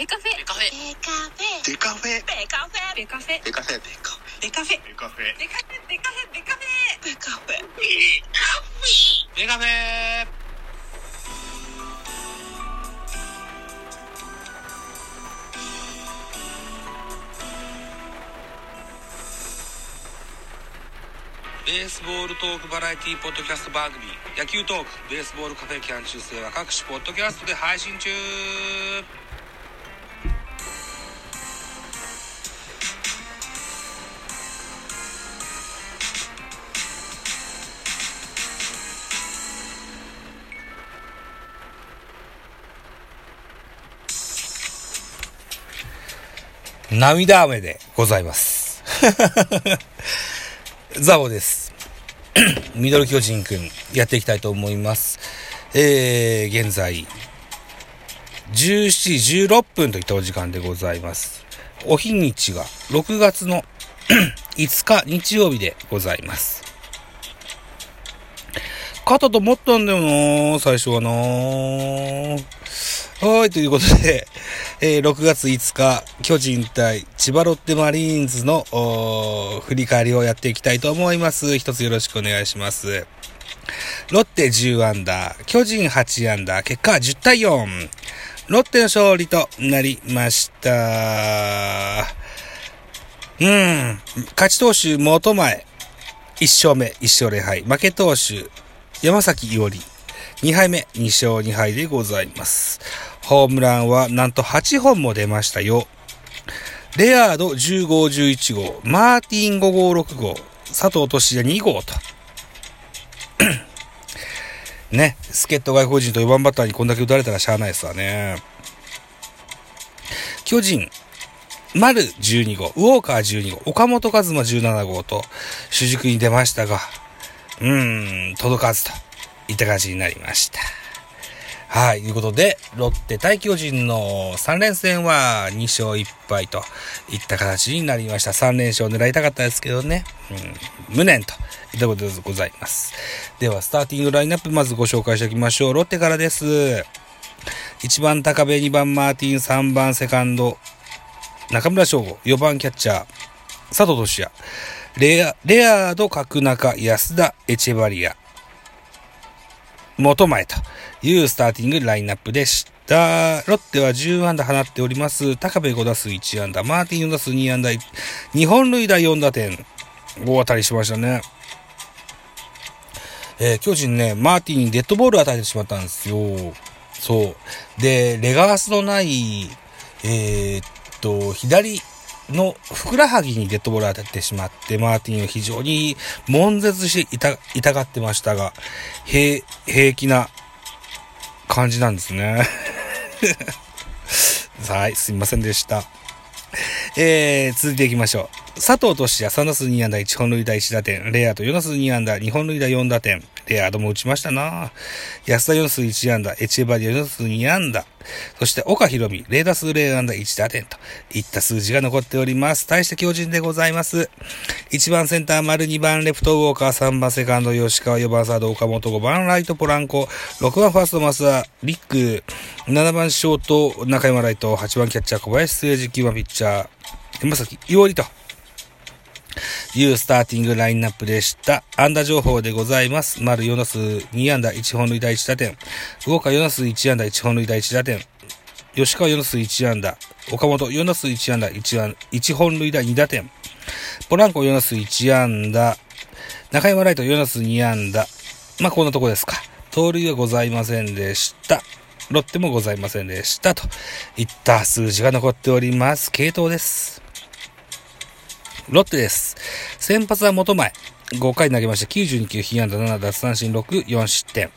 ベカフェベースボールトークバラエティポッドキャスト番組野球トークベースボールカフェキャン中世は各種ポッドキャストで配信中。涙雨でございますザボですミドル巨人くんやっていきたいと思います、現在17時16分といったお時間でございます。お日にちが6月の5日日曜日でございます。勝ったと思ったんだよな最初はな。はいということで、6月5日巨人対千葉ロッテマリーンズの振り返りをやっていきたいと思います。一つよろしくお願いします。ロッテ10アンダー巨人8アンダー結果は10対4ロッテの勝利となりました。勝ち投手元前1勝目1勝0敗負け投手山崎伊織2敗目2勝2敗でございます。ホームランはなんと8本も出ましたよ。レアード10号11号マーティン5号6号佐藤俊也2号とね、助っ人外国人と4番バッターにこんだけ打たれたらしゃあないですわね。巨人丸12号ウォーカー12号岡本和真17号と主軸に出ましたが届かずといった感じになりました。はいということでロッテ対巨人の3連戦は2勝1敗といった形になりました。3連勝を狙いたかったですけどね、無念といったことでございます。ではスターティングラインナップまずご紹介しておきましょう。ロッテからです。1番高部2番マーティン3番セカンド中村翔吾4番キャッチャー佐藤俊也レアード角中安田エチェバリア元前というスターティングラインナップでした。ロッテは10安打放っております。高部5打数1安打、マーティン4打数2安打、2本塁打4打点、大当たりしましたね。巨人ね、マーティンにデッドボールを与えてしまったんですよ。そう。で、レガースのない、左のふくらはぎにデッドボールを当ててしまってマーティンは非常に悶絶して痛がってましたが平気な感じなんですねはいすいませんでした。続いていきましょう。佐藤俊也3打数2安打1本塁打1打点レアード4打数2安打2本塁打4打点レアードも打ちましたな。安田4打数1安打エチェバリア4打数2安打そして岡博美0打数0安打1打点といった数字が残っております。大した強靭でございます。1番センター丸2番レフトウォーカー3番セカンド吉川4番サード岡本5番ライトポランコ6番ファーストマスダリック7番ショート中山ライト8番キャッチャー小林誠司9番ピッチャー山崎伊織というスターティングラインナップでした。安打情報でございます。丸4打数2安打1本塁打1打点ウォーカー4打数1安打1本塁打1打点吉川4打数1安打岡本4打数1安打 1本塁打2打点ポランコ4打数1安打中山ライト4打数2安打こんなとこですか。盗塁はございませんでした。ロッテもございませんでしたといった数字が残っております。継投です。ロッテです。先発は元前5回投げました。92球被安打7奪三振6 4失点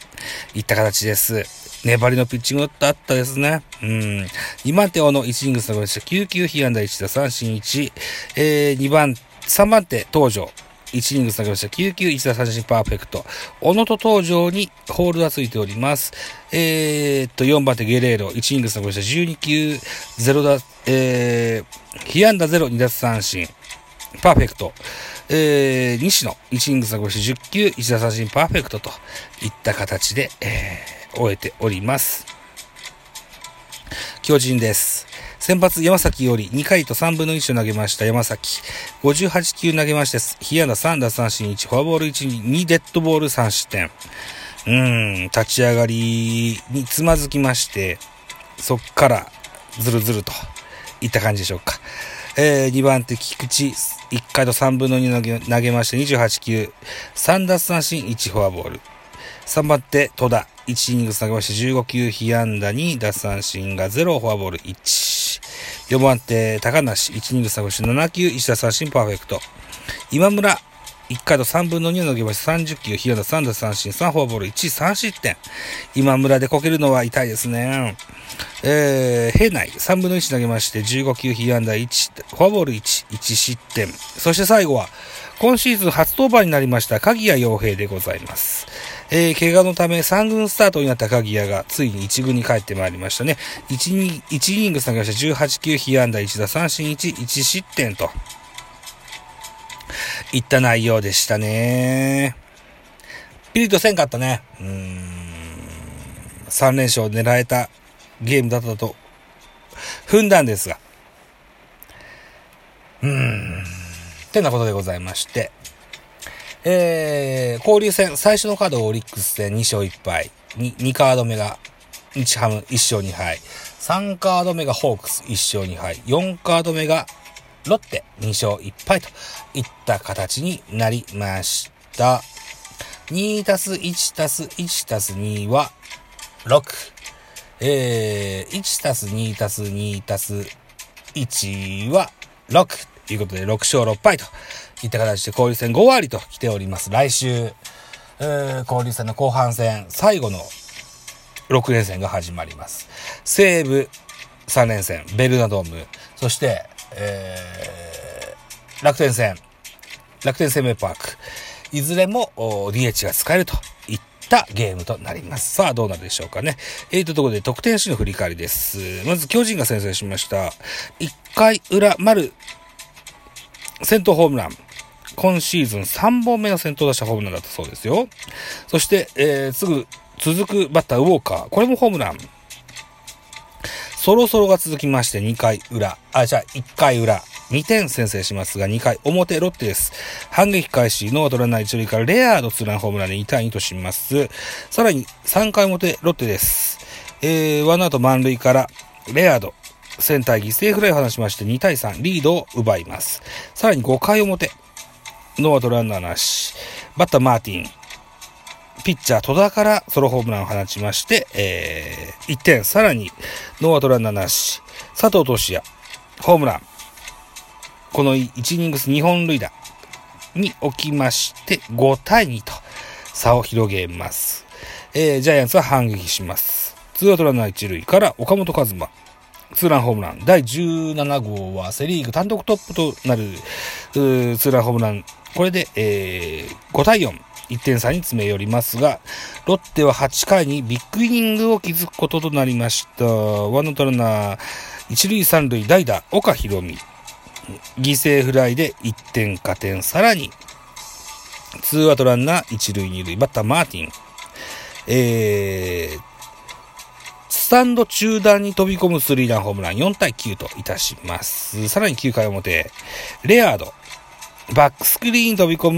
いった形です。粘りのピッチングだったですね。2番手小野1イニングス投げました。9球被安打1打三振1、3番手東條1イニングス投げました。9球1打三振パーフェクト小野と東條にホールがついております。4番手ゲレーロ1イニングス投げました。12球被安打0 2奪三振パーフェクト、西野1イニングス投げました10球1打三振パーフェクトといった形で、終えております。巨人です。先発山崎より2回と3分の1を投げました。山崎58球投げまして、被安打3打三振1、フォアボール1、2デッドボール3失点。立ち上がりにつまずきまして、そっからずるずるといった感じでしょうか。2番手菊池1回と3分の2投げまして28球3奪三振1フォアボール。3番手戸田1イニング投げまして15球被安打2奪三振が0フォアボール1。4番手高梨1イニング投げまして7球1奪三振パーフェクト。今村1回と3分の2を投げまして30球被安打3奪三振3フォアボール13失点。今村でこけるのは痛いですね。平内3分の1投げまして15球被安打1フォアボール1失点。そして最後は今シーズン初登板になりました鍵谷陽平でございます。怪我のため3軍スタートになった鍵谷がついに1軍に帰ってまいりましたね。1イニング投げまして18球被安打1打三振1失点といった内容でしたね。ピリッとせんかったね。3連勝を狙えたゲームだったと踏んだんですが、ってなことでございまして、交流戦最初のカードオリックス戦2勝1敗に2カード目が日ハム1勝2敗3カード目がホークス1勝2敗4カード目がロッテ2勝1敗といった形になりました。2たす1たす1たす2は6。1たす2たす2たす1は6ということで6勝6敗といった形で交流戦5割と来ております。来週交流戦の後半戦最後の6連戦が始まります。西武3連戦ベルーナドーム、そして、楽天戦メイパーク、いずれも DH が使えるといったゲームとなります。さあどうなるでしょうかね。ところで得点シーンの振り返りです。まず巨人が先制しました。1回裏丸先頭ホームラン、今シーズン3本目の先頭打者ホームランだったそうですよ。そして、続くバッターウォーカー、これもホームラン、そろそろが続きまして1回裏2点先制しますが、2回表ロッテです。反撃開始、ノーアウトランナー1塁からレアードツーランホームランで2対2とします。さらに3回表ロッテです。ワンアウト満塁からレアードセンター犠牲フライを放ちまして2対3リードを奪います。さらに5回表ノーアウトランナーなし、バッターマーティンピッチャー戸田からソロホームランを放ちまして、1点。さらにノーアウトランナーなし佐藤俊也ホームラン、この1イニングス2本塁打に置きまして5対2と差を広げます。ジャイアンツは反撃します。2アウトランナー1塁から岡本和真ツーランホームラン。第17号はセリーグ単独トップとなるツーランホームラン。これで、5対4、1点差に詰め寄りますが、ロッテは8回にビッグイニングを築くこととなりました。ワンアウトランナー1塁3塁代打岡大海。犠牲フライで1点加点。さらに2アウトランナー1塁2塁バッターマーティン、スタンド中段に飛び込むスリーランホームラン4対9といたします。さらに9回表レアードバックスクリーンに飛び込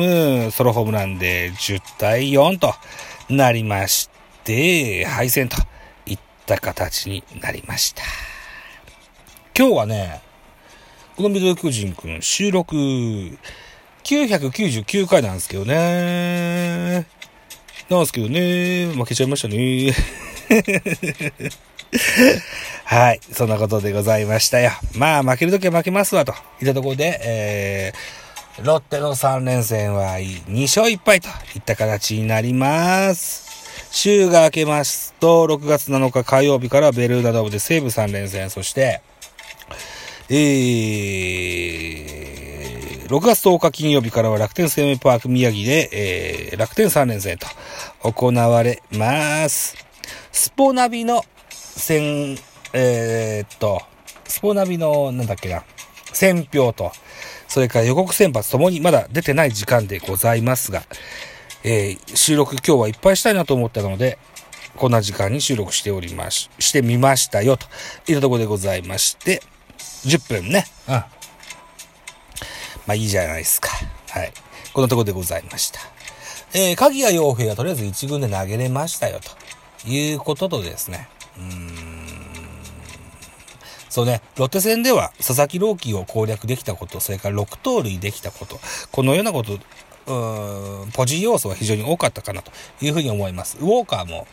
むソロホームランで10対4となりまして敗戦といった形になりました。今日はね、このミドル巨人くん収録999回なんですけどね負けちゃいましたねはい、そんなことでございましたよ。まあ負けるときは負けますわといったところで、ロッテの3連戦は2勝1敗といった形になります。週が明けますと6月7日火曜日からベルーナドームで西武3連戦、そして6月10日金曜日からは楽天生命パーク宮城で、楽天3連戦と行われます。スポナビの選票と、それから予告先発ともにまだ出てない時間でございますが、収録今日はいっぱいしたいなと思ったので、こんな時間に収録してみましたよといったところでございまして、10分ね、うん、まあいいじゃないですか。はい、このところでございました。鍵や傭兵がとりあえず1軍で投げれましたよということとですね、そうね、ロッテ戦では佐々木朗希を攻略できたこと、それから6盗塁できたこと、このようなこと、ポジ要素は非常に多かったかなというふうに思います。ウォーカーも、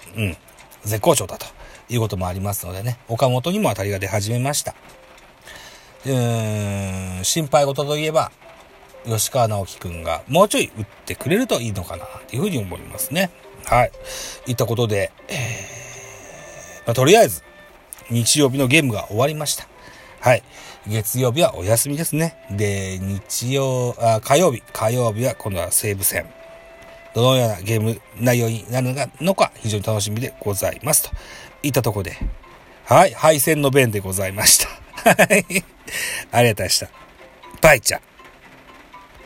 絶好調だということもありますのでね、岡本にも当たりが出始めました。心配事といえば吉川直樹くんがもうちょい打ってくれるといいのかなというふうに思いますね。はい、いったことで、とりあえず日曜日のゲームが終わりました。はい。月曜日はお休みですね。で、火曜日は今度は西武戦。どのようなゲーム内容になるのか非常に楽しみでございますといったところで、はい、敗戦の弁でございました。はい。ありがとうございました。バイちゃん。